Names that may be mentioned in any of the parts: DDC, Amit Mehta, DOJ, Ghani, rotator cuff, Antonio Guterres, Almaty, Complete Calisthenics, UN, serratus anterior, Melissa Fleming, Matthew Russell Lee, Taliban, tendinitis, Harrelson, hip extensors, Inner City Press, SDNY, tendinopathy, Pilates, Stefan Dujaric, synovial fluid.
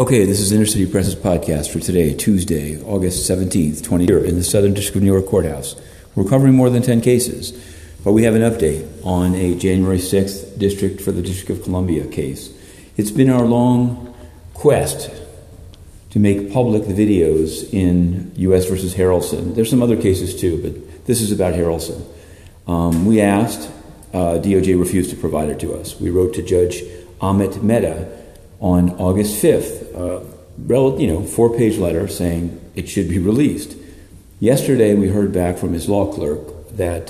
Okay, this is Inner City Press's podcast for today, Tuesday, August 17th, 2020, in the Southern District of New York Courthouse. We're covering more than 10 cases, but we have an update on a January 6th district for the District of Columbia case. It's been our long quest to make public the videos in U.S. versus Harrelson. There's some other cases, too, but this is about Harrelson. We asked, DOJ refused to provide it to us. We wrote to Judge Amit Mehta on August 5th, four-page letter saying it should be released. Yesterday, we heard back from his law clerk that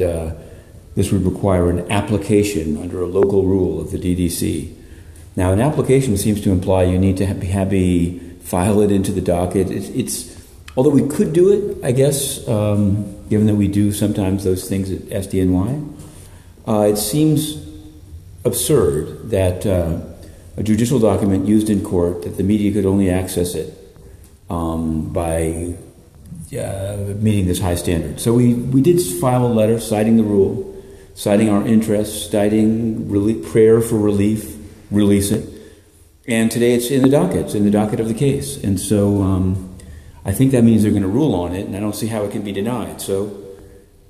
this would require an application under a local rule of the DDC. Now, an application seems to imply you need to file it into the docket. It's although we could do it, I guess, given that we do sometimes those things at SDNY, it seems absurd that a judicial document used in court, that the media could only access it by meeting this high standard. So we did file a letter citing the rule, citing our interests, citing prayer for relief, release it. And today it's in the docket. It's in the docket of the case. And so I think that means they're going to rule on it, and I don't see how it can be denied. So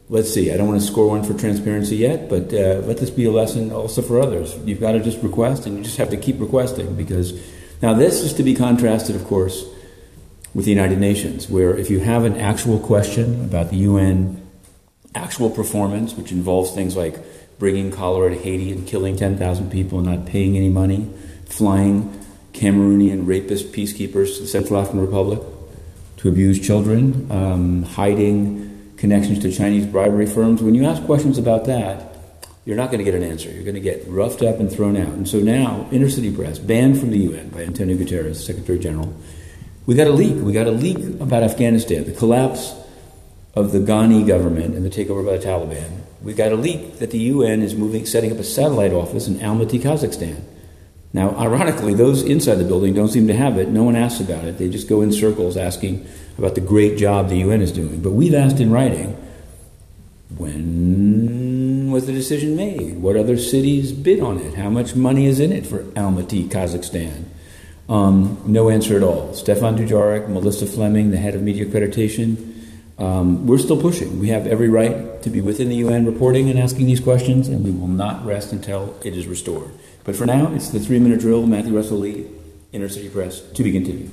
let's see. I don't want to score one for transparency yet, but let this be a lesson also for others. You've got to just request, and you just have to keep requesting, because now this is to be contrasted, of course, with the United Nations, where if you have an actual question about the UN, actual performance, which involves things like bringing cholera to Haiti and killing 10,000 people and not paying any money, flying Cameroonian rapist peacekeepers to the Central African Republic to abuse children, hiding connections to Chinese bribery firms. When you ask questions about that, you're not going to get an answer. You're going to get roughed up and thrown out. And so now, Inner City Press, banned from the UN by Antonio Guterres, Secretary General, we got a leak. We got a leak about Afghanistan, the collapse of the Ghani government and the takeover by the Taliban. We got a leak that the UN is setting up a satellite office in Almaty, Kazakhstan. Now, ironically, those inside the building don't seem to have it. No one asks about it. They just go in circles asking about the great job the UN is doing. But we've asked in writing, when was the decision made? What other cities bid on it? How much money is in it for Almaty, Kazakhstan? No answer at all. Stefan Dujaric, Melissa Fleming, the head of media accreditation. We're still pushing. We have every right to be within the UN reporting and asking these questions, and we will not rest until it is restored. But for now, it's the 3-minute drill, Matthew Russell Lee, Inner City Press, to be continued.